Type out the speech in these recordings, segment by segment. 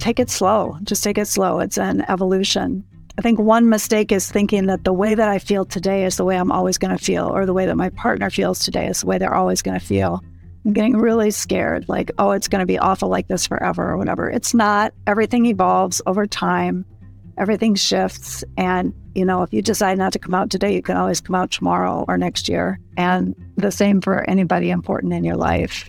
take it slow. Just take it slow. It's an evolution. I think one mistake is thinking that the way that I feel today is the way I'm always going to feel, or the way that my partner feels today is the way they're always going to feel. I'm getting really scared, like, oh, it's going to be awful like this forever or whatever. It's not. Everything evolves over time. Everything shifts. And, you know, if you decide not to come out today, you can always come out tomorrow or next year. And the same for anybody important in your life.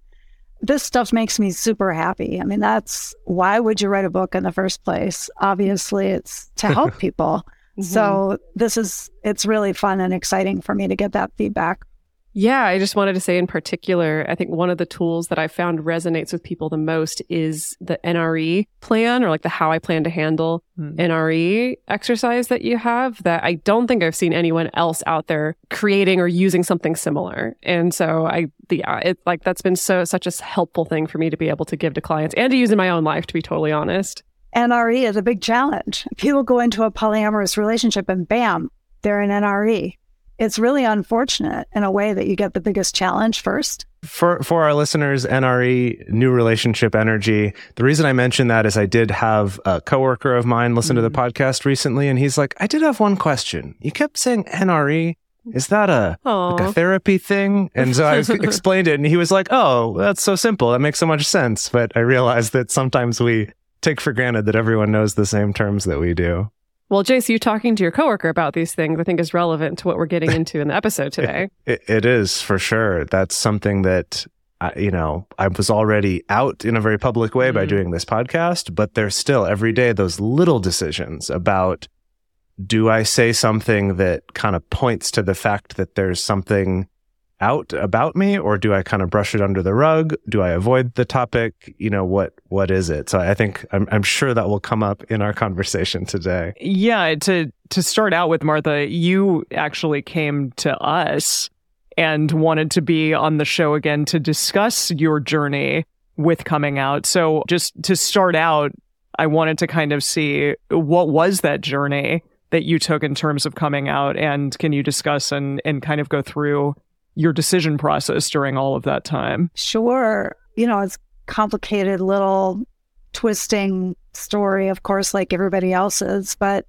this stuff makes me super happy. I mean, that's why would you write a book in the first place? Obviously, it's to help people. Mm-hmm. So it's really fun and exciting for me to get that feedback. Yeah, I just wanted to say in particular, I think one of the tools that I found resonates with people the most is the NRE plan, or like the how I plan to handle NRE exercise that you have, that I don't think I've seen anyone else out there creating or using something similar. And so that's been such a helpful thing for me to be able to give to clients and to use in my own life, to be totally honest. NRE is a big challenge. People go into a polyamorous relationship and bam, they're in NRE. It's really unfortunate in a way that you get the biggest challenge first. For our listeners, NRE, new relationship energy. The reason I mentioned that is I did have a coworker of mine listen to the podcast recently, and he's like, I did have one question. You kept saying NRE. Is that a therapy thing? And so I explained it, and he was like, oh, that's so simple. That makes so much sense. But I realized that sometimes we take for granted that everyone knows the same terms that we do. Well, Jace, you talking to your coworker about these things, I think, is relevant to what we're getting into in the episode today. It is, for sure. That's something that, I was already out in a very public way by doing this podcast, but there's still every day those little decisions about, do I say something that kind of points to the fact that there's something out about me, or do I kind of brush it under the rug? Do I avoid the topic? You know, what is it? So I think I'm sure that will come up in our conversation today. Yeah, to start out with, Martha, you actually came to us and wanted to be on the show again to discuss your journey with coming out. So just to start out, I wanted to kind of see, what was that journey that you took in terms of coming out? And can you discuss and kind of go through your decision process during all of that time? Sure. You know, it's complicated little twisting story, of course, like everybody else's, but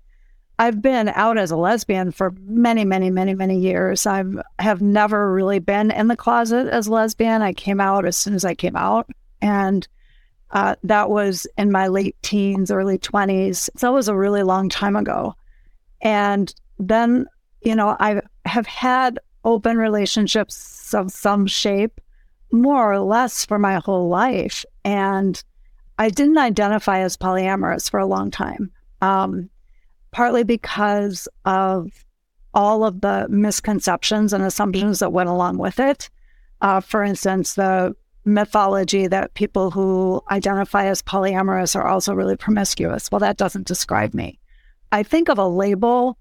I've been out as a lesbian for many, many, many, many years. I have never really been in the closet as a lesbian. I came out as soon as I came out, and that was in my late teens, early 20s. So that was a really long time ago. And then, you know, I have had open relationships of some shape, more or less, for my whole life. And I didn't identify as polyamorous for a long time. Partly because of all of the misconceptions and assumptions that went along with it. For instance, the mythology that people who identify as polyamorous are also really promiscuous. Well, that doesn't describe me. I think of a label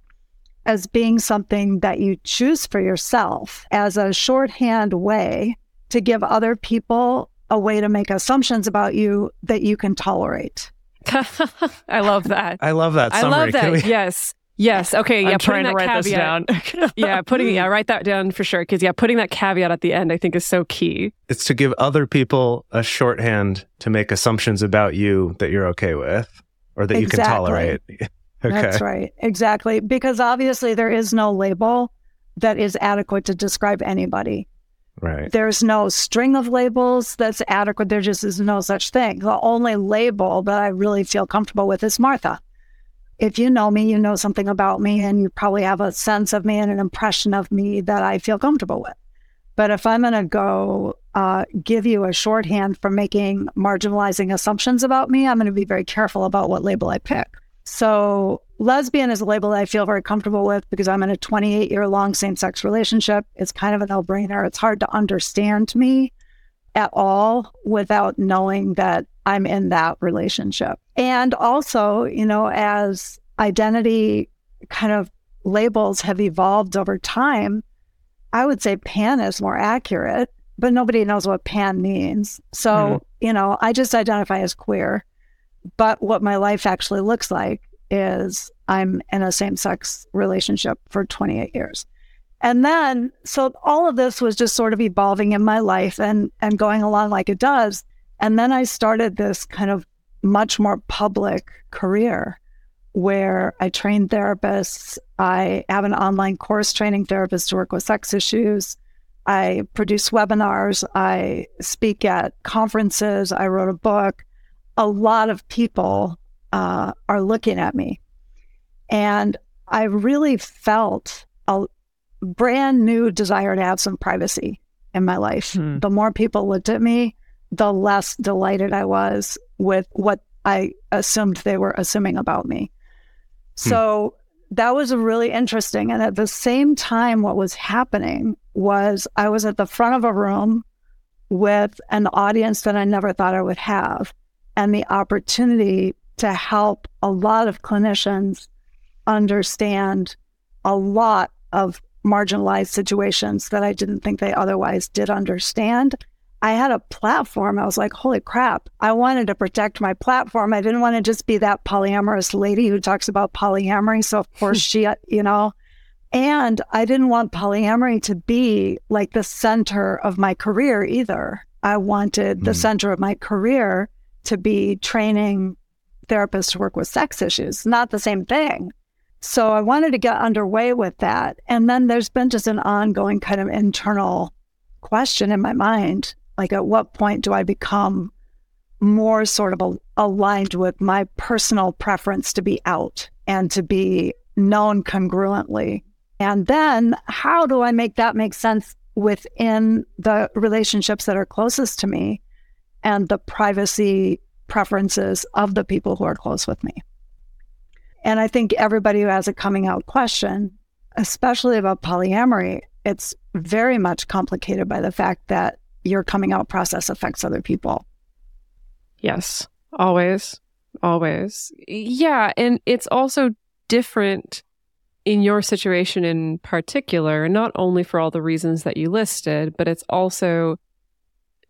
as being something that you choose for yourself as a shorthand way to give other people a way to make assumptions about you that you can tolerate. I love that. I love that summary. I love that. Yes. Yes. Okay. Yeah. I'm trying to write this down. Yeah. Write that down for sure. Because putting that caveat at the end, I think, is so key. It's to give other people a shorthand to make assumptions about you that you're okay with, or that you can tolerate. Okay. That's right. Exactly. Because obviously there is no label that is adequate to describe anybody. Right. There's no string of labels that's adequate. There just is no such thing. The only label that I really feel comfortable with is Martha. If you know me, you know something about me, and you probably have a sense of me and an impression of me that I feel comfortable with. But if I'm going to go give you a shorthand for making marginalizing assumptions about me, I'm going to be very careful about what label I pick. So lesbian is a label that I feel very comfortable with because I'm in a 28-year-long same-sex relationship. It's kind of a no-brainer. It's hard to understand me at all without knowing that I'm in that relationship. And also, you know, as identity kind of labels have evolved over time, I would say pan is more accurate, but nobody knows what pan means. So, You know, I just identify as queer. But what my life actually looks like is I'm in a same-sex relationship for 28 years. And then, so all of this was just sort of evolving in my life and going along like it does. And then I started this kind of much more public career where I train therapists. I have an online course training therapists to work with sex issues. I produce webinars. I speak at conferences. I wrote a book. A lot of people are looking at me. And I really felt a brand new desire to have some privacy in my life. The more people looked at me, the less delighted I was with what I assumed they were assuming about me. So that was really interesting. And at the same time, what was happening was I was at the front of a room with an audience that I never thought I would have, and the opportunity to help a lot of clinicians understand a lot of marginalized situations that I didn't think they otherwise did understand. I had a platform. I was like, holy crap. I wanted to protect my platform. I didn't want to just be that polyamorous lady who talks about polyamory. So of course she, you know, and I didn't want polyamory to be like the center of my career either. I wanted the center of my career to be training therapists to work with sex issues, not the same thing. So I wanted to get underway with that. And then there's been just an ongoing kind of internal question in my mind, like at what point do I become more sort of aligned with my personal preference to be out and to be known congruently? And then how do I make that make sense within the relationships that are closest to me and the privacy preferences of the people who are close with me? And I think everybody who has a coming out question, especially about polyamory, it's very much complicated by the fact that your coming out process affects other people. Yes, always, always. Yeah, and it's also different in your situation in particular, not only for all the reasons that you listed, but it's also,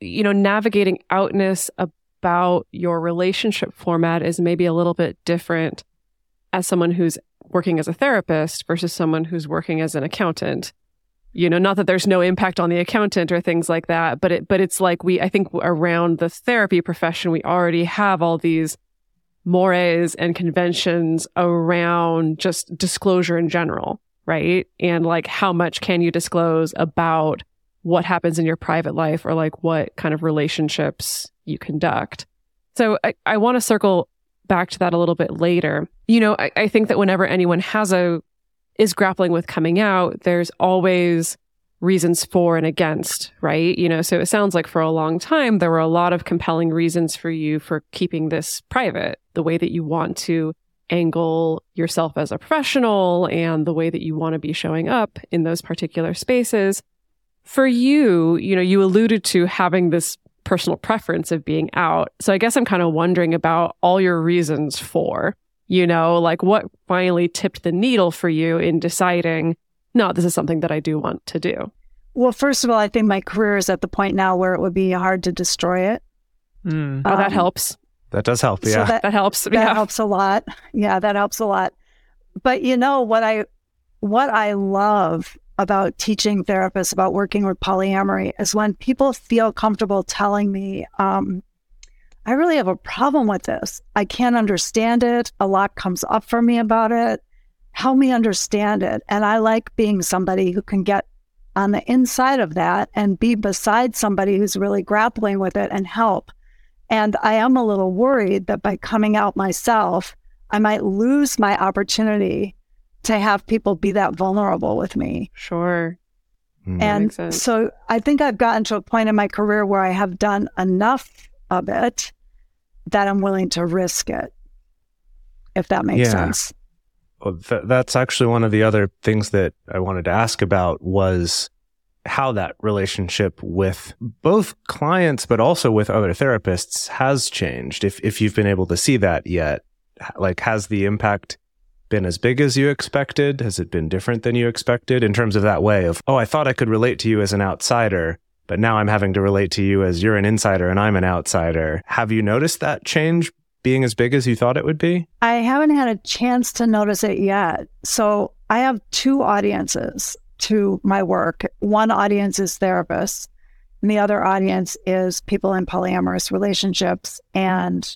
you know, navigating outness about your relationship format is maybe a little bit different as someone who's working as a therapist versus someone who's working as an accountant. You know, not that there's no impact on the accountant or things like that, but it's like I think around the therapy profession, we already have all these mores and conventions around just disclosure in general, right? And like, how much can you disclose about what happens in your private life or like what kind of relationships you conduct? So I want to circle back to that a little bit later. You know, I think that whenever anyone is grappling with coming out, there's always reasons for and against, right? You know, so it sounds like for a long time, there were a lot of compelling reasons for you for keeping this private, the way that you want to angle yourself as a professional and the way that you want to be showing up in those particular spaces. For you, you know, you alluded to having this personal preference of being out. So I guess I'm kind of wondering about all your reasons for, you know, like what finally tipped the needle for you in deciding, no, this is something that I do want to do? Well, first of all, I think my career is at the point now where it would be hard to destroy it. Oh, that helps. That does help, yeah. So that helps. That helps a lot. Yeah, that helps a lot. But you know, what I love about teaching therapists, about working with polyamory, is when people feel comfortable telling me, I really have a problem with this. I can't understand it. A lot comes up for me about it. Help me understand it. And I like being somebody who can get on the inside of that and be beside somebody who's really grappling with it and help. And I am a little worried that by coming out myself, I might lose my opportunity to have people be that vulnerable with me. Sure. And so I think I've gotten to a point in my career where I have done enough of it that I'm willing to risk it, if that makes sense. Well, that's actually one of the other things that I wanted to ask about, was how that relationship with both clients, but also with other therapists, has changed. If you've been able to see that yet, like, has the impact been as big as you expected? Has it been different than you expected in terms of that way of, oh, I thought I could relate to you as an outsider, but now I'm having to relate to you as you're an insider and I'm an outsider. Have you noticed that change being as big as you thought it would be? I haven't had a chance to notice it yet. So I have two audiences to my work. One audience is therapists, and the other audience is people in polyamorous relationships and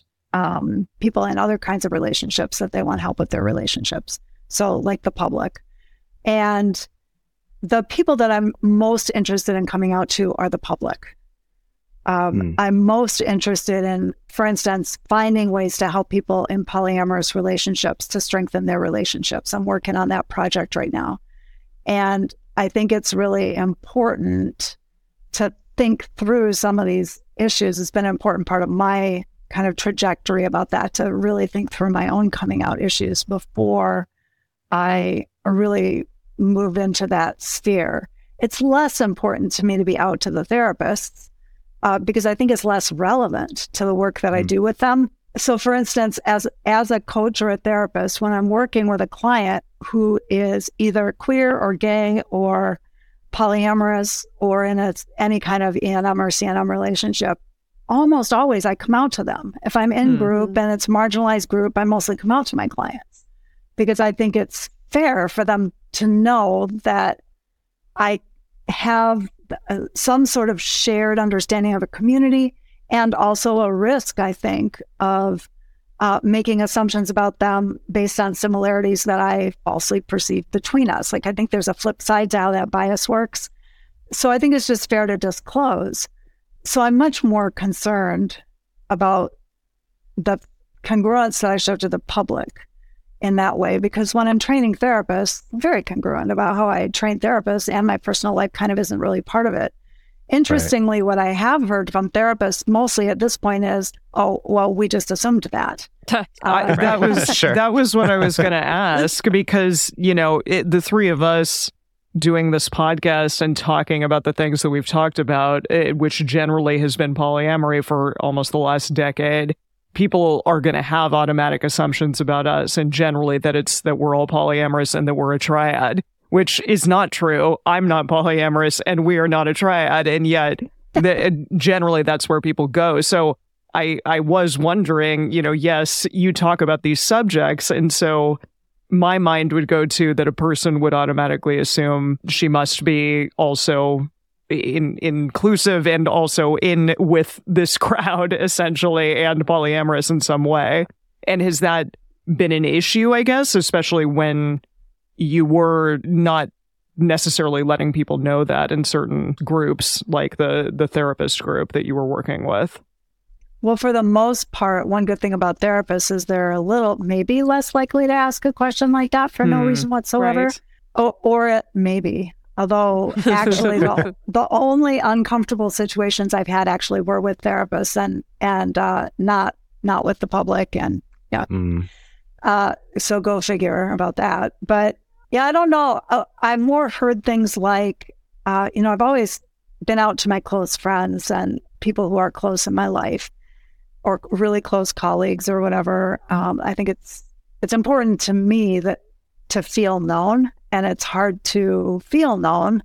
people in other kinds of relationships that they want help with their relationships. So like the public. And the people that I'm most interested in coming out to are the public. I'm most interested in, for instance, finding ways to help people in polyamorous relationships to strengthen their relationships. I'm working on that project right now. And I think it's really important to think through some of these issues. It's been an important part of my kind of trajectory about that, to really think through my own coming out issues before I really move into that sphere. It's less important to me to be out to the therapists because I think it's less relevant to the work that I do with them. So for instance, as a coach or a therapist, when I'm working with a client who is either queer or gay or polyamorous or in any kind of ENM or CNM relationship, almost always I come out to them. If I'm in group and it's marginalized group, I mostly come out to my clients because I think it's fair for them to know that I have some sort of shared understanding of a community, and also a risk, I think, of making assumptions about them based on similarities that I falsely perceive between us. Like, I think there's a flip side to how that bias works. So I think it's just fair to disclose. So I'm much more concerned about the congruence that I show to the public in that way, because when I'm training therapists, I'm very congruent about how I train therapists, and my personal life kind of isn't really part of it. Interestingly, what I have heard from therapists mostly at this point is, oh, well, we just assumed that. That was what I was going to ask, because, you know, the three of us doing this podcast and talking about the things that we've talked about, which generally has been polyamory for almost the last decade, people are going to have automatic assumptions about us, and generally that we're all polyamorous and that we're a triad, which is not true. I'm not polyamorous and we are not a triad, and yet generally that's where people go. So I was wondering, yes, you talk about these subjects, and so my mind would go to that a person would automatically assume she must be also inclusive and also in with this crowd, essentially, and polyamorous in some way. And has that been an issue, I guess, especially when you were not necessarily letting people know that in certain groups, like the therapist group that you were working with? Well, for the most part, one good thing about therapists is they're a little, maybe less likely to ask a question like that for no reason whatsoever. Right. Or maybe. Although, actually, the only uncomfortable situations I've had actually were with therapists and not with the public. And yeah. Mm. So go figure about that. But yeah, I don't know. I've more heard things like, I've always been out to my close friends and people who are close in my life, or really close colleagues or whatever. I think it's important to me that to feel known, and it's hard to feel known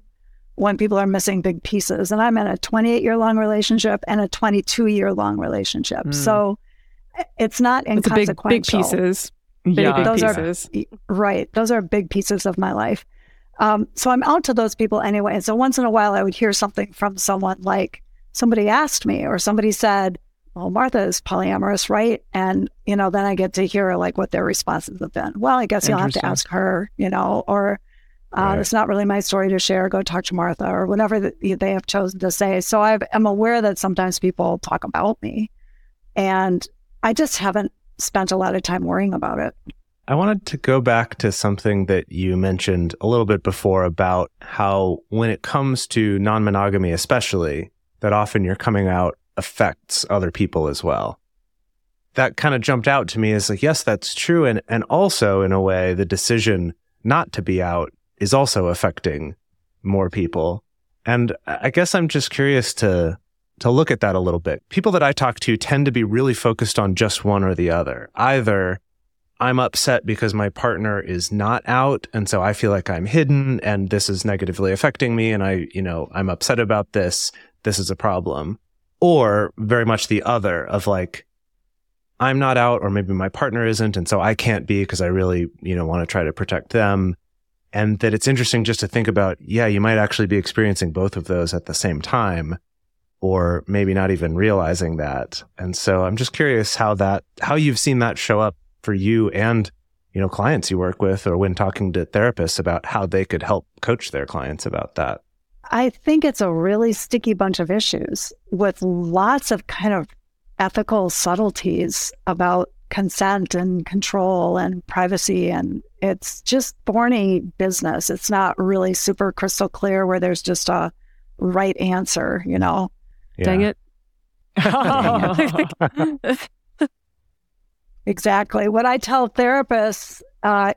when people are missing big pieces. And I'm in a 28-year-long relationship and a 22-year-long relationship. Mm. So it's not inconsequential. Big pieces. Yeah. Those pieces. Right. Those are big pieces of my life. So I'm out to those people anyway. And so once in a while I would hear something from someone like, somebody asked me, or somebody said, well, Martha is polyamorous, right? And, then I get to hear like what their responses have been. Well, I guess you'll have to ask her, or right. It's not really my story to share. Go talk to Martha, or whatever they have chosen to say. So I'm aware that sometimes people talk about me, and I just haven't spent a lot of time worrying about it. I wanted to go back to something that you mentioned a little bit before about how when it comes to non-monogamy, especially, that often your coming out affects other people as well. That kind of jumped out to me as like, yes, that's true. And also, in a way, the decision not to be out is also affecting more people. And I guess I'm just curious to look at that a little bit. People that I talk to tend to be really focused on just one or the other. Either I'm upset because my partner is not out, and so I feel like I'm hidden, and this is negatively affecting me, and I'm upset about this. This is a problem. Or very much the other of like, I'm not out, or maybe my partner isn't, and so I can't be because I really, want to try to protect them. And that it's interesting just to think about, yeah, you might actually be experiencing both of those at the same time, or maybe not even realizing that. And so I'm just curious how you've seen that show up for you and, clients you work with, or when talking to therapists about how they could help coach their clients about that. I think it's a really sticky bunch of issues with lots of kind of ethical subtleties about consent and control and privacy. And it's just thorny business. It's not really super crystal clear where there's just a right answer, Yeah. Dang it. Exactly. What I tell therapists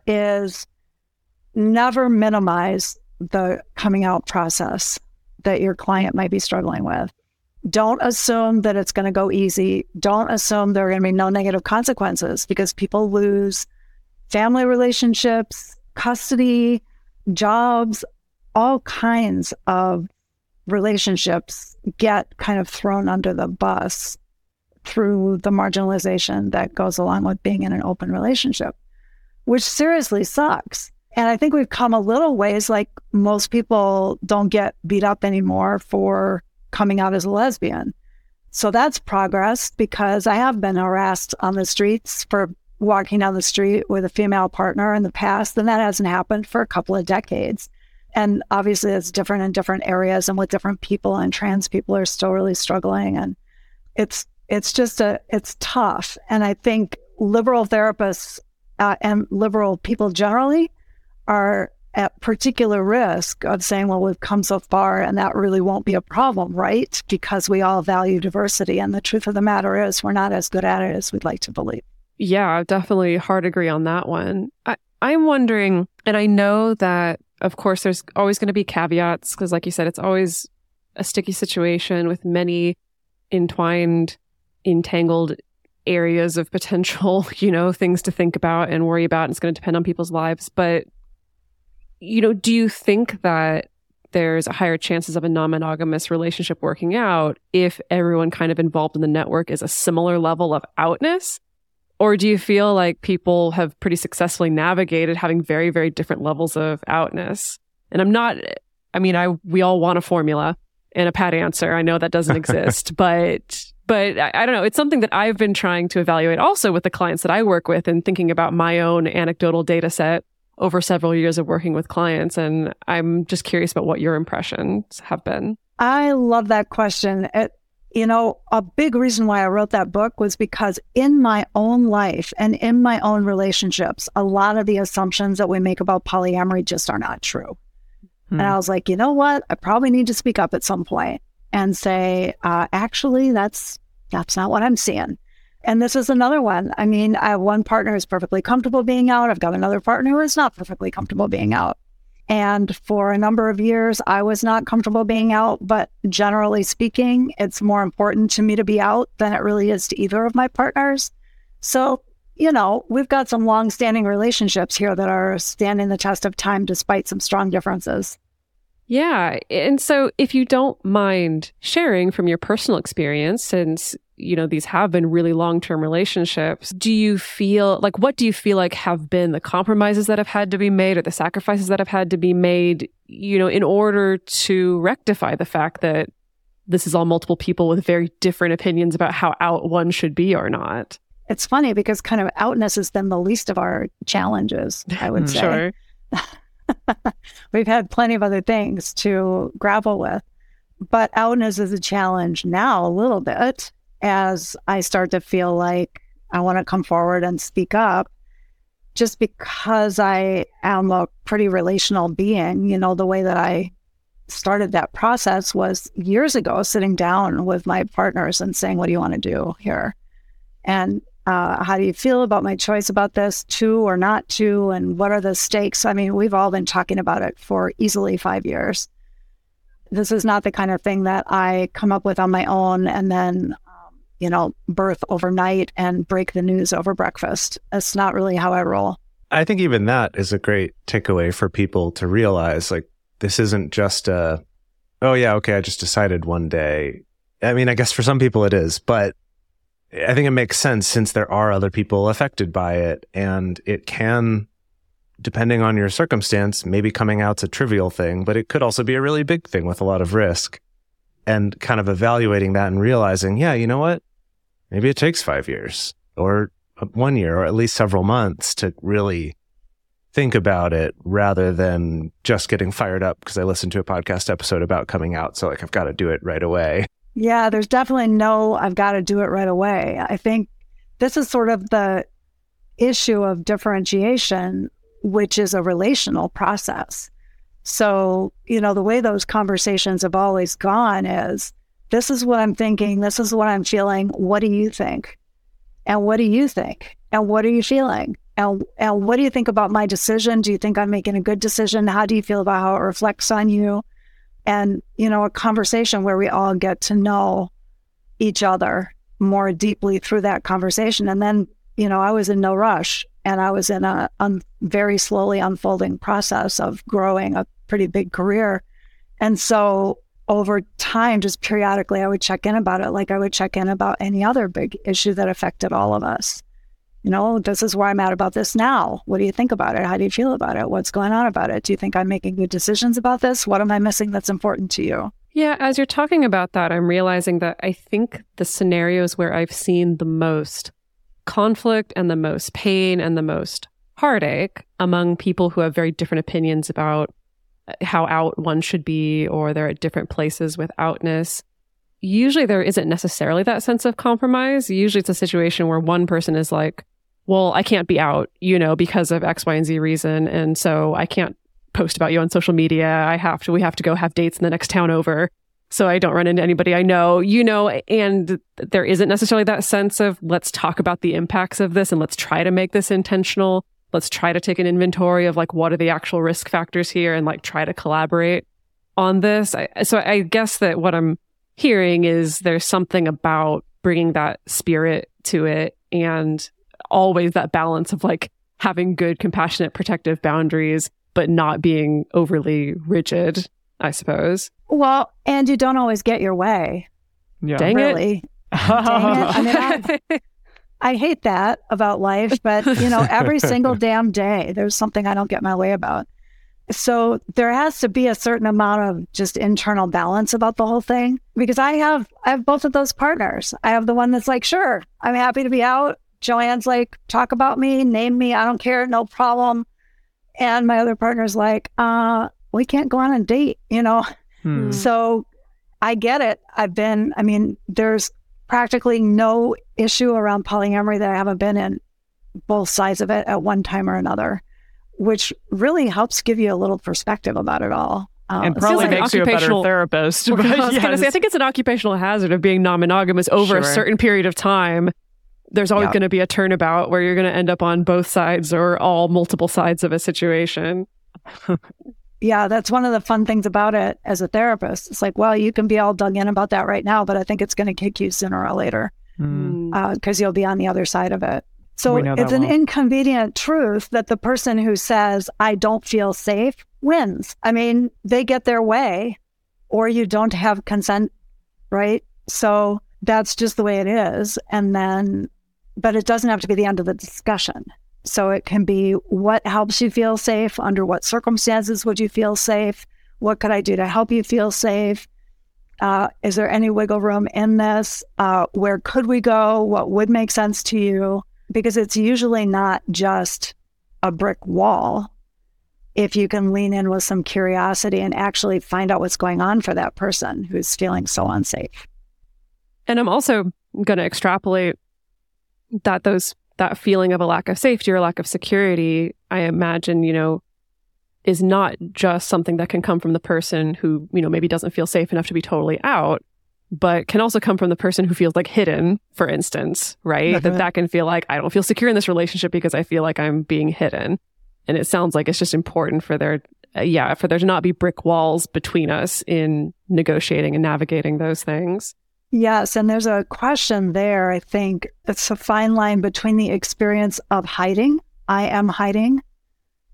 is never minimize the coming out process that your client might be struggling with. Don't assume that it's going to go easy. Don't assume there are going to be no negative consequences, because people lose family relationships, custody, jobs, all kinds of relationships get kind of thrown under the bus through the marginalization that goes along with being in an open relationship, which seriously sucks. And I think we've come a little ways, like most people don't get beat up anymore for coming out as a lesbian. So that's progress, because I have been harassed on the streets for walking down the street with a female partner in the past, and that hasn't happened for a couple of decades. And obviously it's different in different areas and with different people, and trans people are still really struggling. And it's tough. And I think liberal therapists and liberal people generally are at particular risk of saying, well, we've come so far and that really won't be a problem, right? Because we all value diversity. And the truth of the matter is we're not as good at it as we'd like to believe. Yeah, definitely hard agree on that one. I'm wondering, and I know that Of course, there's always going to be caveats because, like you said, it's always a sticky situation with many entwined, entangled areas of potential, things to think about and worry about. And it's going to depend on people's lives. But, do you think that there's a higher chances of a non-monogamous relationship working out if everyone kind of involved in the network is a similar level of outness? Or do you feel like people have pretty successfully navigated having very, very different levels of outness? And we all want a formula and a pat answer. I know that doesn't exist, but I don't know. It's something that I've been trying to evaluate also with the clients that I work with and thinking about my own anecdotal data set over several years of working with clients. And I'm just curious about what your impressions have been. I love that question. A big reason why I wrote that book was because in my own life and in my own relationships, a lot of the assumptions that we make about polyamory just are not true. Hmm. And I was like, you know what? I probably need to speak up at some point and say, actually, that's not what I'm seeing. And this is another one. I have one partner who's perfectly comfortable being out. I've got another partner who is not perfectly comfortable being out. And for a number of years, I was not comfortable being out. But generally speaking, it's more important to me to be out than it really is to either of my partners. So, we've got some long-standing relationships here that are standing the test of time despite some strong differences. Yeah. And so if you don't mind sharing from your personal experience, since, these have been really long-term relationships, what do you feel like have been the compromises that have had to be made or the sacrifices that have had to be made, in order to rectify the fact that this is all multiple people with very different opinions about how out one should be or not? It's funny because kind of outness has been the least of our challenges, I would say. Sure. We've had plenty of other things to grapple with, but outness is a challenge now a little bit as I start to feel like I want to come forward and speak up just because I am a pretty relational being. The way that I started that process was years ago, sitting down with my partners and saying, what do you want to do here? And how do you feel about my choice about this, to or not to, and what are the stakes? We've all been talking about it for easily 5 years. This is not the kind of thing that I come up with on my own and then, birth overnight and break the news over breakfast. That's not really how I roll. I think even that is a great takeaway for people to realize, like, this isn't just I just decided one day. I guess for some people it is, but I think it makes sense since there are other people affected by it, and it can, depending on your circumstance, maybe coming out's a trivial thing, but it could also be a really big thing with a lot of risk, and kind of evaluating that and realizing, yeah, you know what? Maybe it takes 5 years or 1 year or at least several months to really think about it rather than just getting fired up because I listened to a podcast episode about coming out. So I've got to do it right away. Yeah, there's definitely no, I've got to do it right away. I think this is sort of the issue of differentiation, which is a relational process. So, the way those conversations have always gone is, this is what I'm thinking, this is what I'm feeling, what do you think? And what do you think? And what are you feeling? And what do you think about my decision? Do you think I'm making a good decision? How do you feel about how it reflects on you? And, a conversation where we all get to know each other more deeply through that conversation. And then, I was in no rush, and I was in a very slowly unfolding process of growing a pretty big career. And so over time, just periodically, I would check in about it, like I would check in about any other big issue that affected all of us. This is where I'm at about this now. What do you think about it? How do you feel about it? What's going on about it? Do you think I'm making good decisions about this? What am I missing that's important to you? Yeah, as you're talking about that, I'm realizing that I think the scenarios where I've seen the most conflict and the most pain and the most heartache among people who have very different opinions about how out one should be, or they're at different places with outness, usually there isn't necessarily that sense of compromise. Usually it's a situation where one person is like, well, I can't be out, because of X, Y, and Z reason. And so I can't post about you on social media. We have to go have dates in the next town over so I don't run into anybody I know, and there isn't necessarily that sense of, let's talk about the impacts of this and let's try to make this intentional. let's try to take an inventory of like, what are the actual risk factors here, and like try to collaborate on this. So I guess that what I'm hearing is there's something about bringing that spirit to it, and always that balance of like having good, compassionate, protective boundaries, but not being overly rigid, I suppose. Well, and you don't always get your way. Yeah. Dang it. I hate that about life, but you know, every single damn day, there's something I don't get my way about. So there has to be a certain amount of just internal balance about the whole thing, because I have both of those partners. I have the one that's like, sure, I'm happy to be out. Joanne's like, talk about me, name me, I don't care, no problem. And my other partner's like, we can't go on a date, you know? Hmm. So I get it. There's practically no issue around polyamory that I haven't been in, both sides of it at one time or another, which really helps give you a little perspective about it all. And probably like makes you a better therapist. I think it's an occupational hazard of being non-monogamous over a certain period of time. There's always going to be a turnabout where you're going to end up on both sides or all multiple sides of a situation. Yeah, that's one of the fun things about it as a therapist. It's like, well, you can be all dug in about that right now, but I think it's going to kick you sooner or later because you'll be on the other side of it. So it's an inconvenient truth that the person who says, I don't feel safe, wins. I mean, they get their way, or you don't have consent, right? So that's just the way it is. But it doesn't have to be the end of the discussion. So it can be, what helps you feel safe? Under what circumstances would you feel safe? What could I do to help you feel safe? Is there any wiggle room in this? Where could we go? What would make sense to you? Because it's usually not just a brick wall. If you can lean in with some curiosity and actually find out what's going on for that person who's feeling so unsafe. And I'm also going to extrapolate that that feeling of a lack of safety or lack of security, I imagine, you know, is not just something that can come from the person who, you know, maybe doesn't feel safe enough to be totally out, but can also come from the person who feels like hidden, for instance, right? Mm-hmm. That can feel like, I don't feel secure in this relationship because I feel like I'm being hidden. And it sounds like it's just important for there to not be brick walls between us in negotiating and navigating those things. Yes, and there's a question there, I think. It's a fine line between the experience of hiding, I am hiding,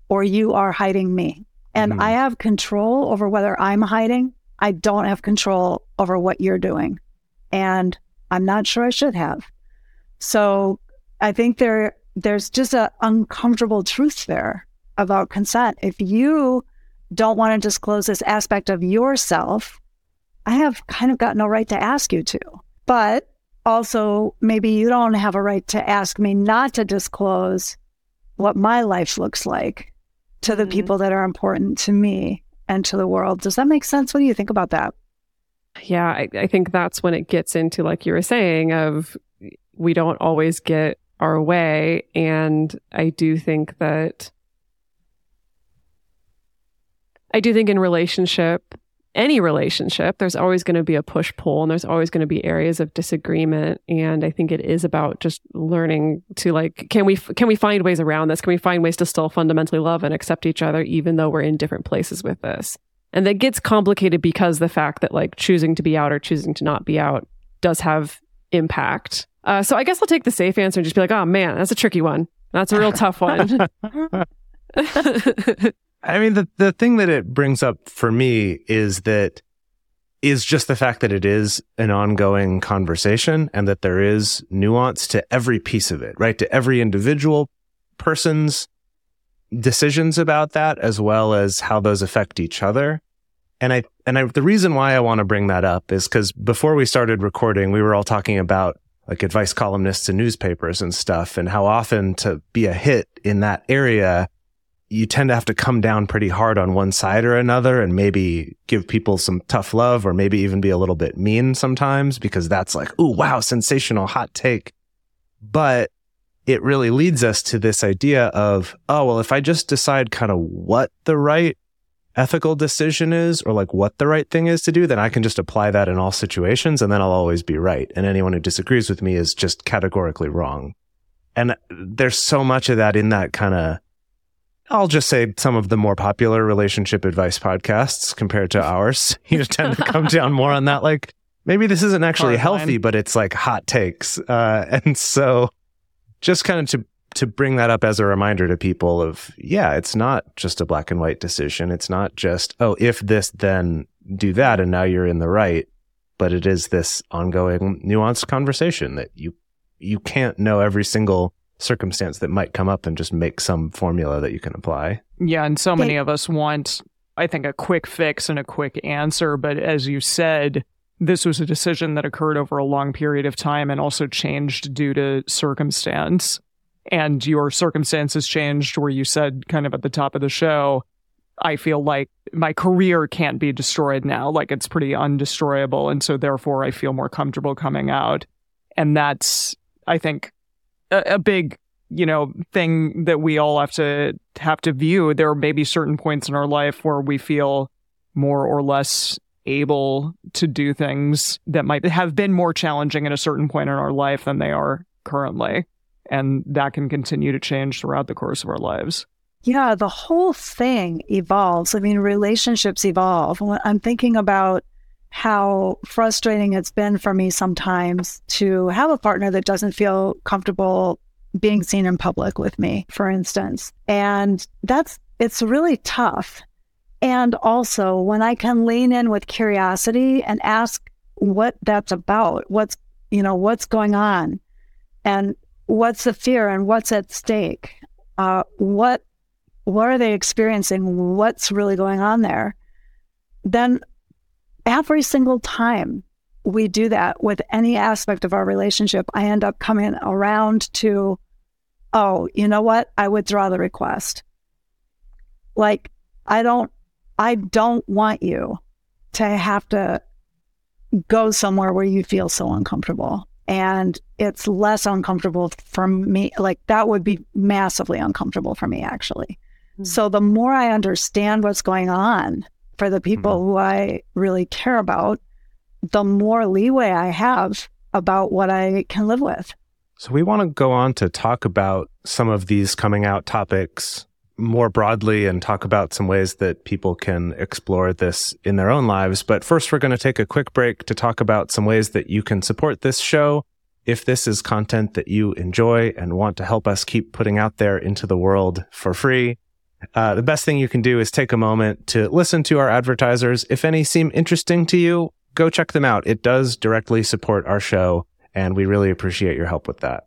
or you are hiding me. And I have control over whether I'm hiding. I don't have control over what you're doing. And I'm not sure I should have. So I think there's just an uncomfortable truth there about consent. If you don't want to disclose this aspect of yourself, I have kind of got no right to ask you to, but also maybe you don't have a right to ask me not to disclose what my life looks like to the people that are important to me and to the world. Does that make sense? What do you think about that? Yeah, I think that's when it gets into, like you were saying, of we don't always get our way. And I do think in any relationship, there's always going to be a push-pull and there's always going to be areas of disagreement. And I think it is about just learning to, like, can we find ways around this? Can we find ways to still fundamentally love and accept each other, even though we're in different places with this? And that gets complicated because the fact that, like, choosing to be out or choosing to not be out does have impact. So I guess I'll take the safe answer and just be like, oh man, that's a tricky one. That's a real tough one. I mean, the thing that it brings up for me is just the fact that it is an ongoing conversation and that there is nuance to every piece of it, right? To every individual person's decisions about that, as well as how those affect each other. And the reason why I want to bring that up is because before we started recording, we were all talking about, like, advice columnists and newspapers and stuff, and how often to be a hit in that area, you tend to have to come down pretty hard on one side or another and maybe give people some tough love, or maybe even be a little bit mean sometimes, because that's like, ooh, wow, sensational, hot take. But it really leads us to this idea of, oh, well, if I just decide kind of what the right ethical decision is, or like what the right thing is to do, then I can just apply that in all situations and then I'll always be right. And anyone who disagrees with me is just categorically wrong. And there's so much of that in that kind of I'll just say some of the more popular relationship advice podcasts compared to ours, you tend to come down more on that. Like, maybe this isn't actually healthy, but it's like hot takes. And so just kind of to bring that up as a reminder to people of, yeah, it's not just a black and white decision. It's not just, oh, if this, then do that. And now you're in the right. But it is this ongoing nuanced conversation that you can't know every single circumstance that might come up and just make some formula that you can apply. Yeah. And so many of us want, I think, a quick fix and a quick answer. But as you said, this was a decision that occurred over a long period of time and also changed due to circumstance. And your circumstances changed where you said kind of at the top of the show, I feel like my career can't be destroyed now. Like, it's pretty undestroyable. And so therefore I feel more comfortable coming out. And that's, I think, a big, thing that we all have to view. There may be certain points in our life where we feel more or less able to do things that might have been more challenging at a certain point in our life than they are currently. And that can continue to change throughout the course of our lives. Yeah, the whole thing evolves. I mean, relationships evolve. I'm thinking about how frustrating it's been for me sometimes to have a partner that doesn't feel comfortable being seen in public with me, for instance. And it's really tough. And also when I can lean in with curiosity and ask what that's about, what's going on and what's the fear and what's at stake? What are they experiencing? What's really going on there? Then every single time we do that with any aspect of our relationship, I end up coming around to, oh, you know what? I withdraw the request. Like, I don't want you to have to go somewhere where you feel so uncomfortable. And it's less uncomfortable for me. Like, that would be massively uncomfortable for me, actually. Mm-hmm. So the more I understand what's going on for the people mm-hmm. who I really care about, the more leeway I have about what I can live with. So we want to go on to talk about some of these coming out topics more broadly and talk about some ways that people can explore this in their own lives. But first, we're going to take a quick break to talk about some ways that you can support this show. If this is content that you enjoy and want to help us keep putting out there into the world for free, the best thing you can do is take a moment to listen to our advertisers. If any seem interesting to you, go check them out. It does directly support our show, and we really appreciate your help with that.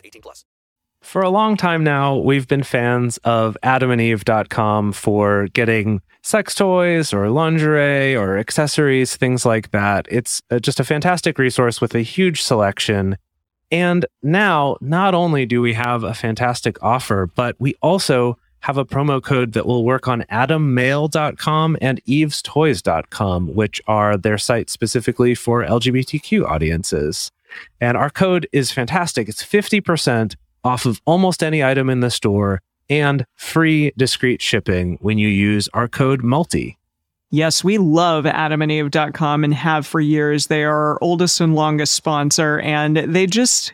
18+. For a long time now, we've been fans of AdamandEve.com for getting sex toys or lingerie or accessories, things like that. It's just a fantastic resource with a huge selection. And now, not only do we have a fantastic offer, but we also have a promo code that will work on AdamMail.com and EvesToys.com, which are their sites specifically for LGBTQ audiences. And our code is fantastic. It's 50% off of almost any item in the store and free discreet shipping when you use our code MULTI. Yes, we love AdamandEve.com and have for years. They are our oldest and longest sponsor, and they just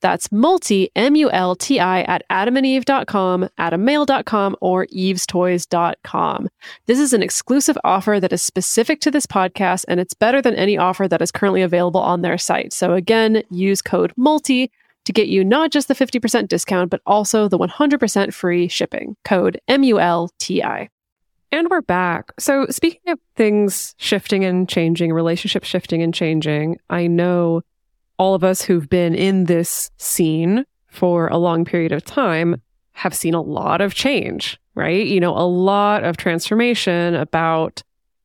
That's MULTI, MULTI, at adamandeve.com, adammail.com, or evestoys.com. This is an exclusive offer that is specific to this podcast, and it's better than any offer that is currently available on their site. So again, use code MULTI to get you not just the 50% discount, but also the 100% free shipping. Code MULTI. And we're back. So speaking of things shifting and changing, relationships shifting and changing, I know all of us who've been in this scene for a long period of time have seen a lot of change, right? You know, a lot of transformation about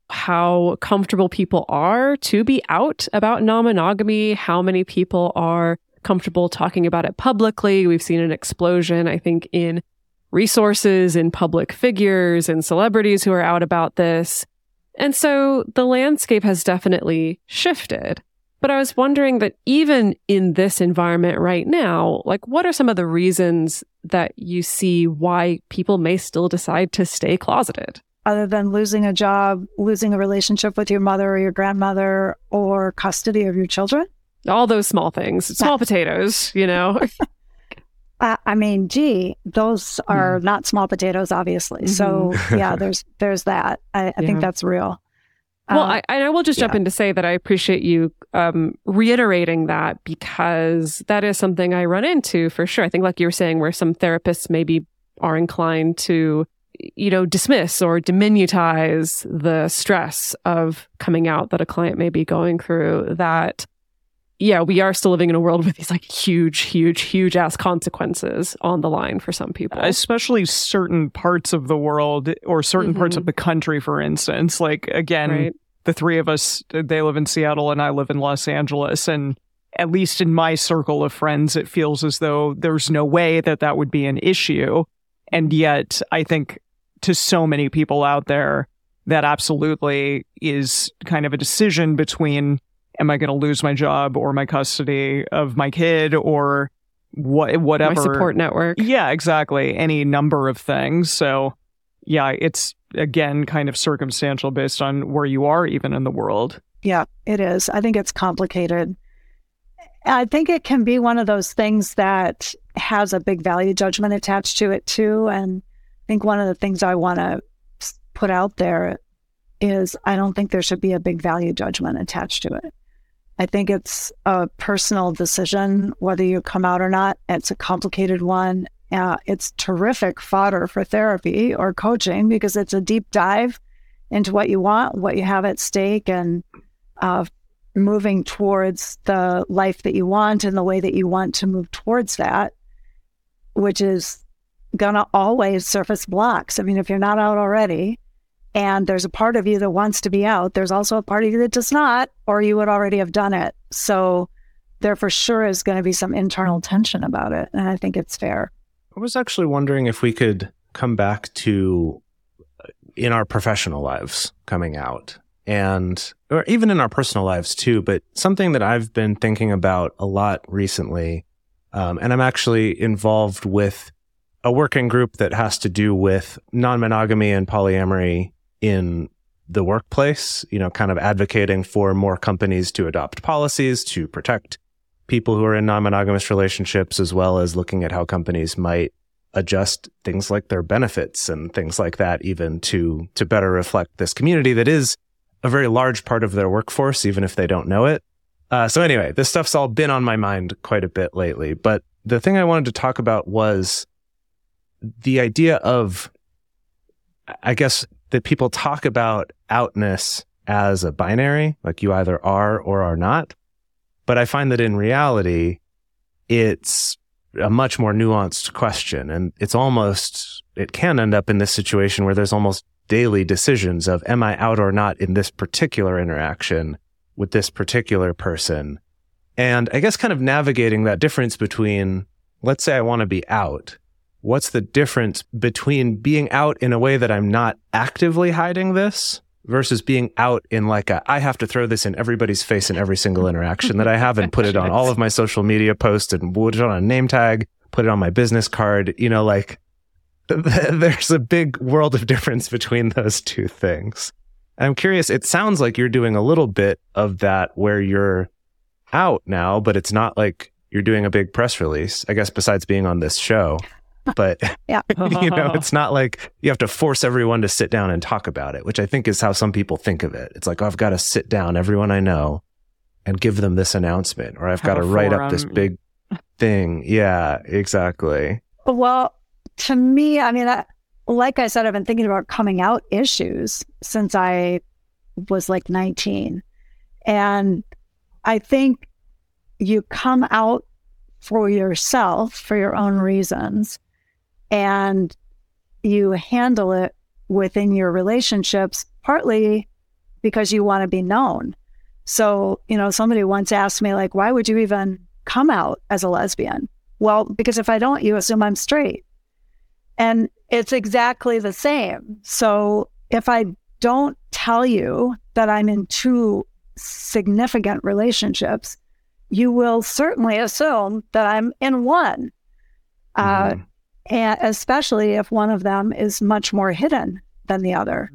how comfortable people are to be out about non-monogamy, how many people are comfortable talking about it publicly. We've seen an explosion, I think, in resources, in public figures, in celebrities who are out about this. And so the landscape has definitely shifted. But I was wondering that even in this environment right now, like, what are some of the reasons that you see why people may still decide to stay closeted? Other than losing a job, losing a relationship with your mother or your grandmother, or custody of your children? All those small things, small potatoes, you know? I mean, gee, those are not small potatoes, obviously. Mm-hmm. So yeah, there's that. I think that's real. Well, I will just jump in to say that I appreciate you reiterating that, because that is something I run into for sure. I think, like you were saying, where some therapists maybe are inclined to, you know, dismiss or diminutize the stress of coming out that a client may be going through, that, yeah, we are still living in a world with these like huge ass consequences on the line for some people. Especially certain parts of the world or certain parts of the country, for instance. Like, again, the three of us, they live in Seattle and I live in Los Angeles. And at least in my circle of friends, it feels as though there's no way that that would be an issue. And yet, I think to so many people out there, that absolutely is kind of a decision between, am I going to lose my job or my custody of my kid or whatever? My support network. Yeah, exactly. Any number of things. So, yeah, it's, again, kind of circumstantial based on where you are even in the world. Yeah, it is. I think it's complicated. I think it can be one of those things that has a big value judgment attached to it too. And I think one of the things I want to put out there is I don't think there should be a big value judgment attached to it. I think it's a personal decision, whether you come out or not. It's a complicated one. It's terrific fodder for therapy or coaching, because it's a deep dive into what you want, what you have at stake, and moving towards the life that you want and the way that you want to move towards that, which is going to always surface blocks. I mean, if you're not out already and there's a part of you that wants to be out, there's also a part of you that does not, or you would already have done it. So there for sure is going to be some internal tension about it. And I think it's fair. I was actually wondering if we could come back to, in our professional lives, coming out. And or even in our personal lives too, but something that I've been thinking about a lot recently, and I'm actually involved with a working group that has to do with non-monogamy and polyamory in the workplace, you know, kind of advocating for more companies to adopt policies to protect people who are in non-monogamous relationships, as well as looking at how companies might adjust things like their benefits and things like that, even to better reflect this community that is a very large part of their workforce, even if they don't know it. So anyway, this stuff's all been on my mind quite a bit lately. But the thing I wanted to talk about was the idea of, I guess, that people talk about outness as a binary, like you either are or are not. But I find that in reality, it's a much more nuanced question. And it's almost, it can end up in this situation where there's almost daily decisions of, am I out or not in this particular interaction with this particular person? And I guess kind of navigating that difference between, let's say I want to be out. What's the difference between being out in a way that I'm not actively hiding this versus being out in like a, I have to throw this in everybody's face in every single interaction that I have and put it on all of my social media posts and put it on a name tag, put it on my business card, you know, like, there's a big world of difference between those two things. I'm curious, it sounds like you're doing a little bit of that where you're out now, but it's not like you're doing a big press release, I guess, besides being on this show. But, you know, it's not like you have to force everyone to sit down and talk about it, which I think is how some people think of it. It's like, oh, I've got to sit down everyone I know and give them this announcement, or I've got to write up this big thing. Yeah, exactly. Well, to me, I mean, like I said, I've been thinking about coming out issues since I was like 19. And I think you come out for yourself, for your own reasons, and you handle it within your relationships, partly because you want to be known. So, you know, somebody once asked me, like, why would you even come out as a lesbian? Well, because if I don't, you assume I'm straight. And it's exactly the same. So if I don't tell you that I'm in two significant relationships, you will certainly assume that I'm in one, and especially if one of them is much more hidden than the other.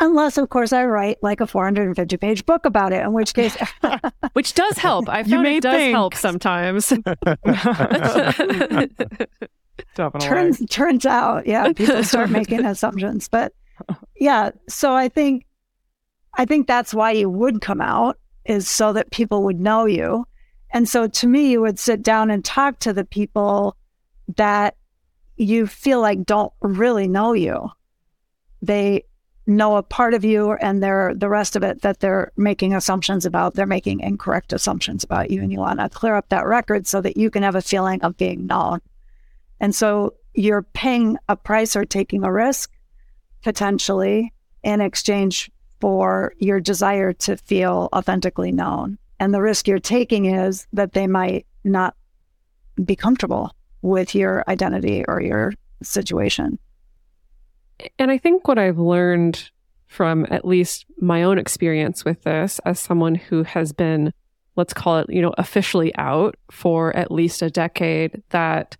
Unless, of course, I write like a 450-page book about it, in which case... Which does help. I found it does help sometimes. Turns out, yeah, people start making assumptions. But yeah, so I think that's why you would come out, is so that people would know you. And so to me, you would sit down and talk to the people that you feel like don't really know you. They know a part of you, and they're the rest of it that they're making assumptions about. They're making incorrect assumptions about you, and you want to clear up that record so that you can have a feeling of being known. And so you're paying a price or taking a risk, potentially, in exchange for your desire to feel authentically known. And the risk you're taking is that they might not be comfortable with your identity or your situation. And I think what I've learned from at least my own experience with this, as someone who has been, let's call it, you know, officially out for at least a decade, that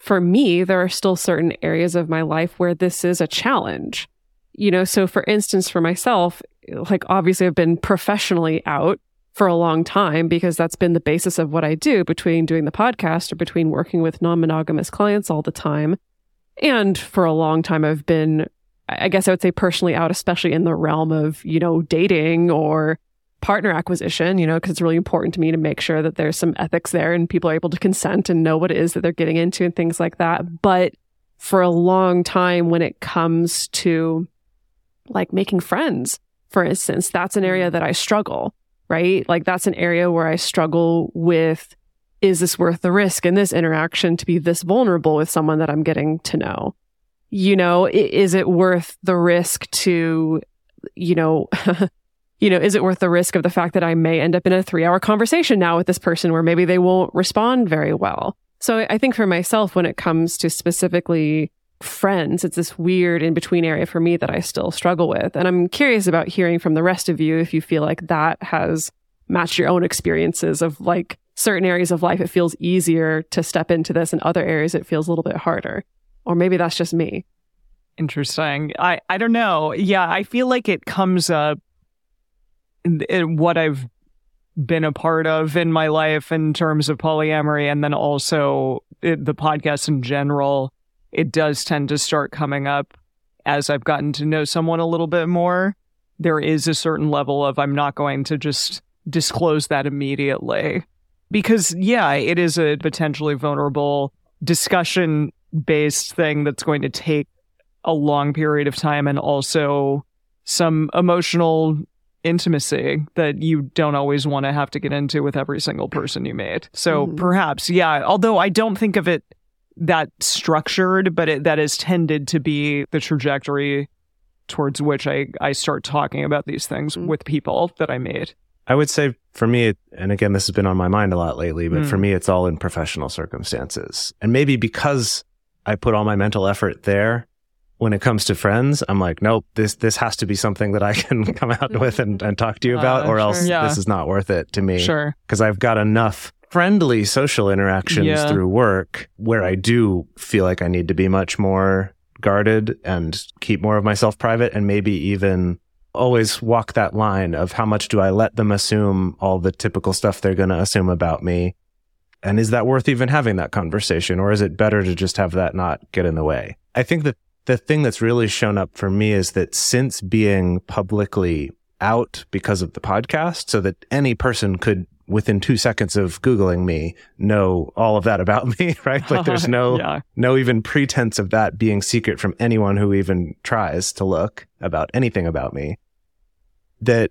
for me, there are still certain areas of my life where this is a challenge. You know, so for instance, for myself, like obviously I've been professionally out for a long time because that's been the basis of what I do between doing the podcast or between working with non-monogamous clients all the time. And for a long time, I've been, I guess I would say, personally out, especially in the realm of, you know, dating or partner acquisition, you know, because it's really important to me to make sure that there's some ethics there and people are able to consent and know what it is that they're getting into and things like that. But for a long time, when it comes to like making friends, for instance, that's an area that I struggle, right? Like that's an area where I struggle with, is this worth the risk in this interaction to be this vulnerable with someone that I'm getting to know? You know, is it worth the risk to, you know, is it worth the risk of the fact that I may end up in a 3-hour conversation now with this person where maybe they won't respond very well? So I think for myself, when it comes to specifically friends, it's this weird in-between area for me that I still struggle with. And I'm curious about hearing from the rest of you if you feel like that has matched your own experiences of like, certain areas of life, it feels easier to step into this, and other areas, it feels a little bit harder. Or maybe that's just me. Interesting. I don't know. Yeah, I feel like it comes up in what I've been a part of in my life in terms of polyamory, and then also the podcast in general. It does tend to start coming up as I've gotten to know someone a little bit more. There is a certain level of I'm not going to just disclose that immediately. Because, yeah, it is a potentially vulnerable discussion-based thing that's going to take a long period of time and also some emotional intimacy that you don't always want to have to get into with every single person you meet. So perhaps, yeah, although I don't think of it that structured, but that has tended to be the trajectory towards which I start talking about these things with people that I meet. I would say for me, and again, this has been on my mind a lot lately, but for me, it's all in professional circumstances. And maybe because I put all my mental effort there, when it comes to friends, I'm like, nope, this has to be something that I can come out with and talk to you about, or else this is not worth it to me. Sure. Because I've got enough friendly social interactions through work where I do feel like I need to be much more guarded and keep more of myself private, and maybe even always walk that line of how much do I let them assume all the typical stuff they're going to assume about me? And is that worth even having that conversation? Or is it better to just have that not get in the way? I think that the thing that's really shown up for me is that since being publicly out because of the podcast, so that any person could within 2 seconds of Googling me, know all of that about me, right? Like there's no even pretense of that being secret from anyone who even tries to look about anything about me. That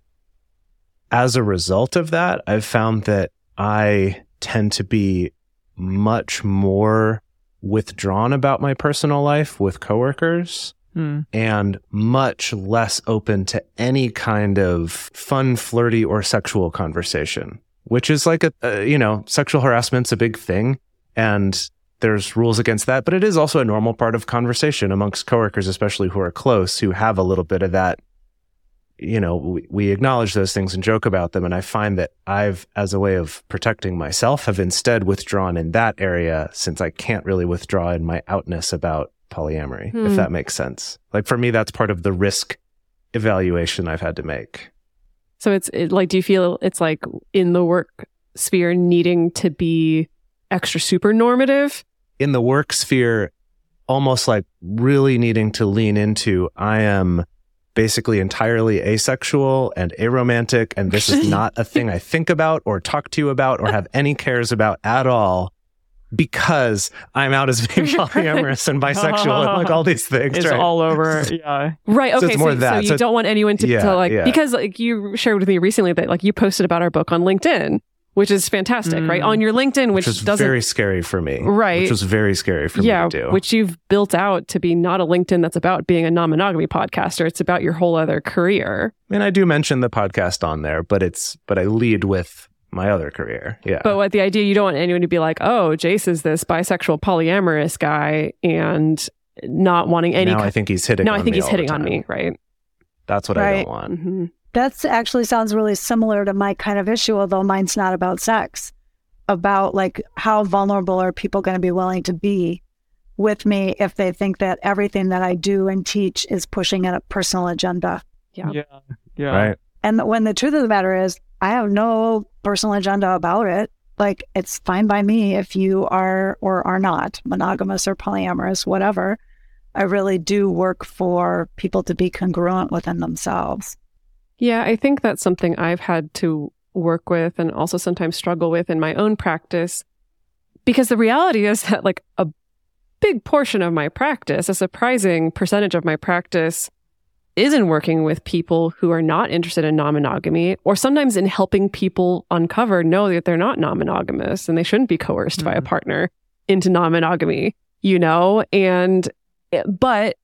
as a result of that, I've found that I tend to be much more withdrawn about my personal life with coworkers and much less open to any kind of fun, flirty, or sexual conversation, which is like sexual harassment's a big thing and there's rules against that, but it is also a normal part of conversation amongst coworkers, especially who are close, who have a little bit of that. You know, we acknowledge those things and joke about them. And I find that I've, as a way of protecting myself, have instead withdrawn in that area since I can't really withdraw in my outness about polyamory, if that makes sense. Like for me, that's part of the risk evaluation I've had to make. So it's like, do you feel it's like in the work sphere needing to be extra super normative? In the work sphere, almost like really needing to lean into, I am basically entirely asexual and aromantic, and this is not a thing I think about or talk to you about or have any cares about at all, because I'm out as being polyamorous and bisexual and like all these things. It's right? All over. Yeah. Right. Okay. So it's more that. So you don't want anyone to because like you shared with me recently that like you posted about our book on LinkedIn, which is fantastic, right? On your LinkedIn, which very scary for me. Right. Which was very scary for me to do. Which you've built out to be not a LinkedIn that's about being a non-monogamy podcaster. It's about your whole other career. And I do mention the podcast on there, but I lead with my other career. Yeah. But with the idea, you don't want anyone to be like, oh, Jace is this bisexual polyamorous guy and not wanting any... Now I think he's hitting on me, right? That's what I don't want. Mm-hmm. That actually sounds really similar to my kind of issue, although mine's not about sex, about like how vulnerable are people going to be willing to be with me if they think that everything that I do and teach is pushing at a personal agenda. Yeah. Right. And when the truth of the matter is, I have no personal agenda about it. Like it's fine by me if you are or are not monogamous or polyamorous, whatever. I really do work for people to be congruent within themselves. Yeah, I think that's something I've had to work with and also sometimes struggle with in my own practice, because the reality is that like a big portion of my practice, a surprising percentage of my practice, is in working with people who are not interested in non-monogamy, or sometimes in helping people know that they're not non-monogamous and they shouldn't be coerced by a partner into non-monogamy, you know? But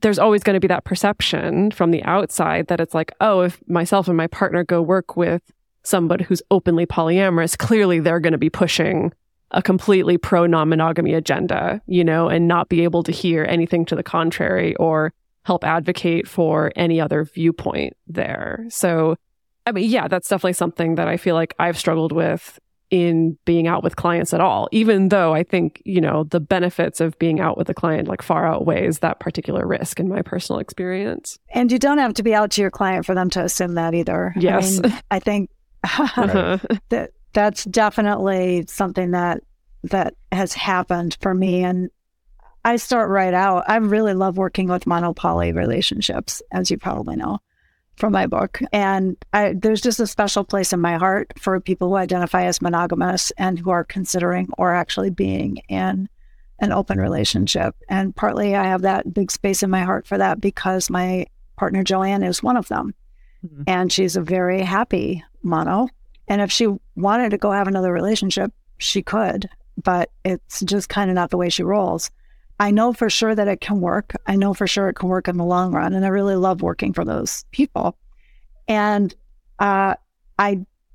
there's always going to be that perception from the outside that it's like, oh, if myself and my partner go work with somebody who's openly polyamorous, clearly they're going to be pushing a completely pro non-monogamy agenda, you know, and not be able to hear anything to the contrary or help advocate for any other viewpoint there. So, I mean, yeah, that's definitely something that I feel like I've struggled with in being out with clients at all, even though I think, you know, the benefits of being out with a client like far outweighs that particular risk in my personal experience. And you don't have to be out to your client for them to assume that either. Yes. I think that's definitely something that has happened for me. And I start right out. I really love working with monopoly relationships, as you probably know from my book. And there's just a special place in my heart for people who identify as monogamous and who are considering or actually being in an open relationship. And partly I have that big space in my heart for that because my partner Joanne is one of them. Mm-hmm. And she's a very happy mono. And if she wanted to go have another relationship, she could, but it's just kind of not the way she rolls. I know for sure that it can work. I know for sure it can work in the long run. And I really love working for those people. And I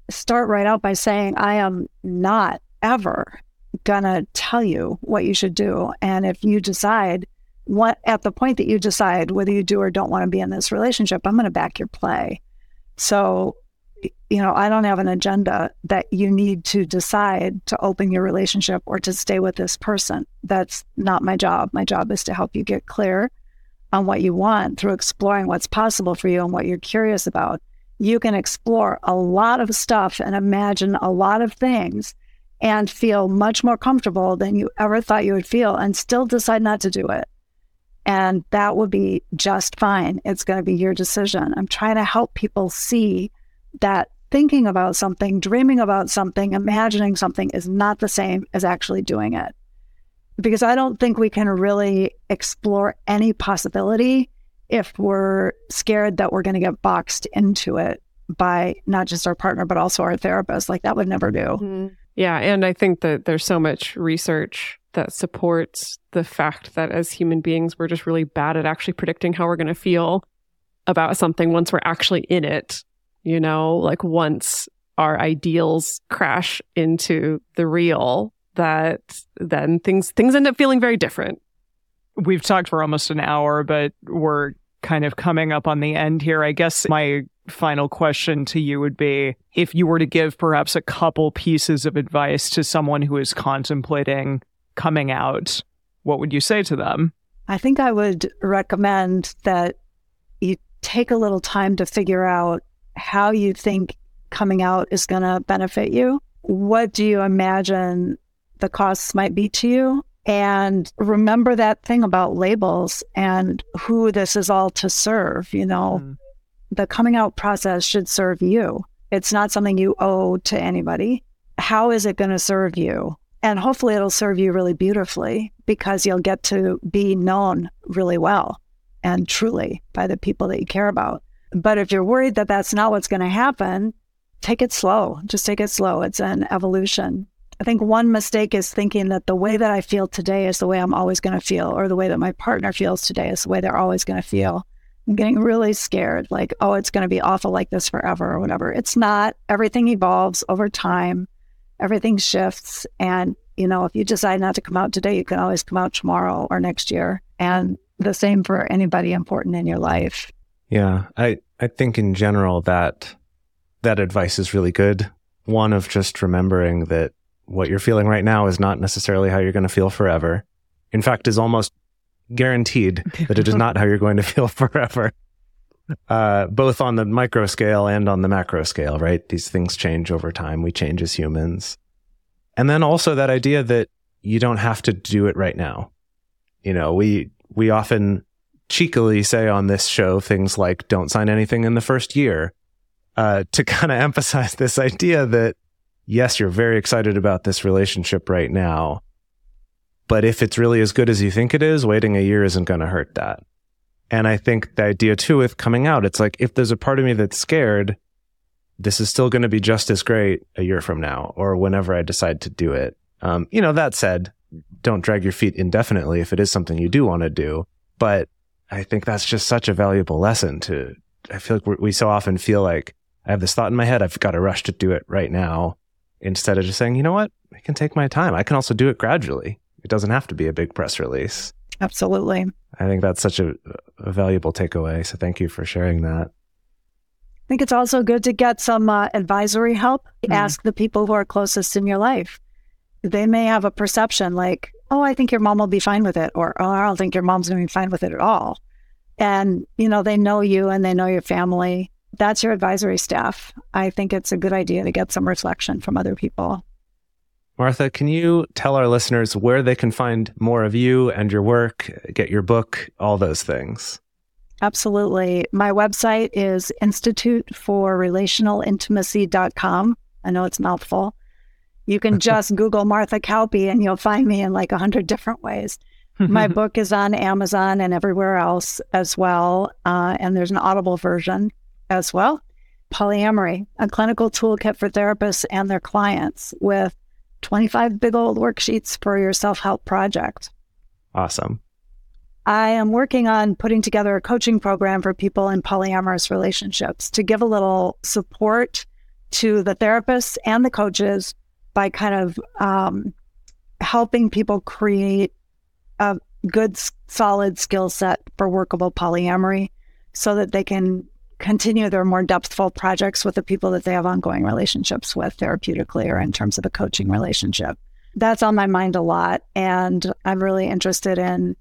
start right out by saying, I am not ever going to tell you what you should do. And if you decide at the point that you decide whether you do or don't want to be in this relationship, I'm going to back your play. So, you know, I don't have an agenda that you need to decide to open your relationship or to stay with this person. That's not my job. My job is to help you get clear on what you want through exploring what's possible for you and what you're curious about. You can explore a lot of stuff and imagine a lot of things and feel much more comfortable than you ever thought you would feel and still decide not to do it. And that would be just fine. It's going to be your decision. I'm trying to help people see that thinking about something, dreaming about something, imagining something is not the same as actually doing it. Because I don't think we can really explore any possibility if we're scared that we're going to get boxed into it by not just our partner, but also our therapist. Like, that would never do. Mm-hmm. Yeah. And I think that there's so much research that supports the fact that as human beings, we're just really bad at actually predicting how we're going to feel about something once we're actually in it. You know, like once our ideals crash into the real, that then things end up feeling very different. We've talked for almost an hour, but we're kind of coming up on the end here. I guess my final question to you would be, if you were to give perhaps a couple pieces of advice to someone who is contemplating coming out, what would you say to them? I think I would recommend that you take a little time to figure out how you think coming out is going to benefit you. What do you imagine the costs might be to you? And remember that thing about labels and who this is all to serve, you know. Mm. The coming out process should serve you. It's not something you owe to anybody. How is it going to serve you? And hopefully it'll serve you really beautifully, because you'll get to be known really well and truly by the people that you care about. But if you're worried that that's not what's going to happen, take it slow. Just take it slow. It's an evolution. I think one mistake is thinking that the way that I feel today is the way I'm always going to feel, or the way that my partner feels today is the way they're always going to feel. I'm getting really scared, like, oh, it's going to be awful like this forever or whatever. It's not. Everything evolves over time. Everything shifts. And, you know, if you decide not to come out today, you can always come out tomorrow or next year. And the same for anybody important in your life. Yeah. I think in general that advice is really good. One of just remembering that what you're feeling right now is not necessarily how you're going to feel forever. In fact, is almost guaranteed that it is not how you're going to feel forever, both on the micro scale and on the macro scale, right? These things change over time. We change as humans. And then also that idea that you don't have to do it right now. You know, we often cheekily say on this show things like, don't sign anything in the first year, to kind of emphasize this idea that, yes, you're very excited about this relationship right now, but if it's really as good as you think it is, waiting a year isn't going to hurt that. And I think the idea too with coming out, it's like, if there's a part of me that's scared, this is still going to be just as great a year from now, or whenever I decide to do it. You know, that said, don't drag your feet indefinitely if it is something you do want to do. But I think that's just such a valuable lesson to, I feel like we so often feel like, I have this thought in my head, I've got to rush to do it right now, instead of just saying, you know what, I can take my time. I can also do it gradually. It doesn't have to be a big press release. Absolutely. I think that's such a valuable takeaway. So thank you for sharing that. I think it's also good to get some advisory help. Mm-hmm. Ask the people who are closest in your life. They may have a perception like, oh, I think your mom will be fine with it, or oh, I don't think your mom's going to be fine with it at all. And, you know, they know you and they know your family. That's your advisory staff. I think it's a good idea to get some reflection from other people. Martha, can you tell our listeners where they can find more of you and your work, get your book, all those things? Absolutely. My website is instituteforrelationalintimacy.com. I know it's a mouthful. You can just Google Martha Kauppi and you'll find me in like 100 different ways. My book is on Amazon and everywhere else as well. And there's an Audible version as well. Polyamory, a clinical toolkit for therapists and their clients, with 25 big old worksheets for your self-help project. Awesome. I am working on putting together a coaching program for people in polyamorous relationships to give a little support to the therapists and the coaches by kind of helping people create a good, solid skill set for workable polyamory so that they can continue their more depthful projects with the people that they have ongoing relationships with therapeutically or in terms of a coaching relationship. That's on my mind a lot. And I'm really interested in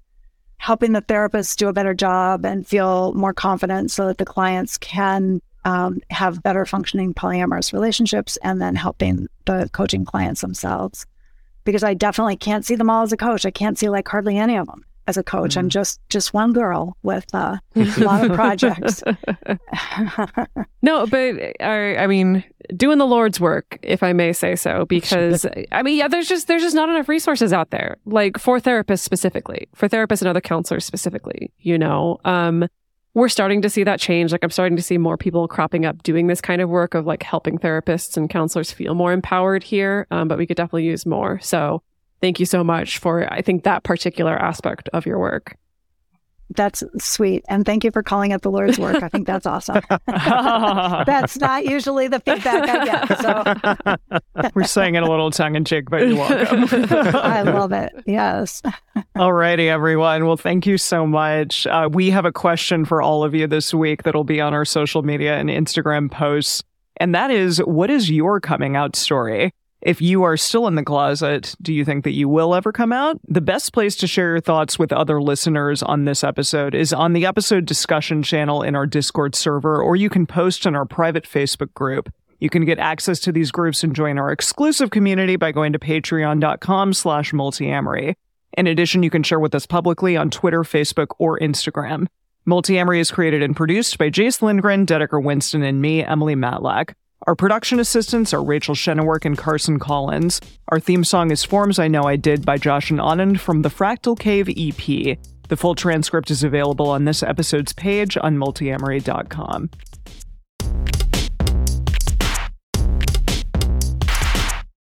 helping the therapists do a better job and feel more confident so that the clients can have better functioning polyamorous relationships, and then helping the coaching clients themselves. Because I definitely can't see them all as a coach. I can't see like hardly any of them. as a coach. Mm-hmm. I'm just one girl with a lot of projects. No, but I mean, doing the Lord's work, if I may say so, because I mean, yeah, there's just not enough resources out there, like for therapists specifically, for therapists and other counselors specifically, you know. We're starting to see that change. Like, I'm starting to see more people cropping up doing this kind of work of like helping therapists and counselors feel more empowered here. But we could definitely use more. So thank you so much for, I think, that particular aspect of your work. That's sweet. And thank you for calling it the Lord's work. I think that's awesome. That's not usually the feedback I get. So. We're saying it a little tongue in cheek, but you're welcome. I love it. Yes. All righty, everyone. Well, thank you so much. We have a question for all of you this week that'll be on our social media and Instagram posts. And that is, what is your coming out story? If you are still in the closet, do you think that you will ever come out? The best place to share your thoughts with other listeners on this episode is on the episode discussion channel in our Discord server, or you can post in our private Facebook group. You can get access to these groups and join our exclusive community by going to patreon.com/multiamory. In addition, you can share with us publicly on Twitter, Facebook, or Instagram. Multiamory is created and produced by Jase Lindgren, Dedeker Winston, and me, Emily Matlack. Our production assistants are Rachel Shennewerk and Carson Collins. Our theme song is Forms I Know I Did by Josh and Anand from the Fractal Cave EP. The full transcript is available on this episode's page on multiamory.com.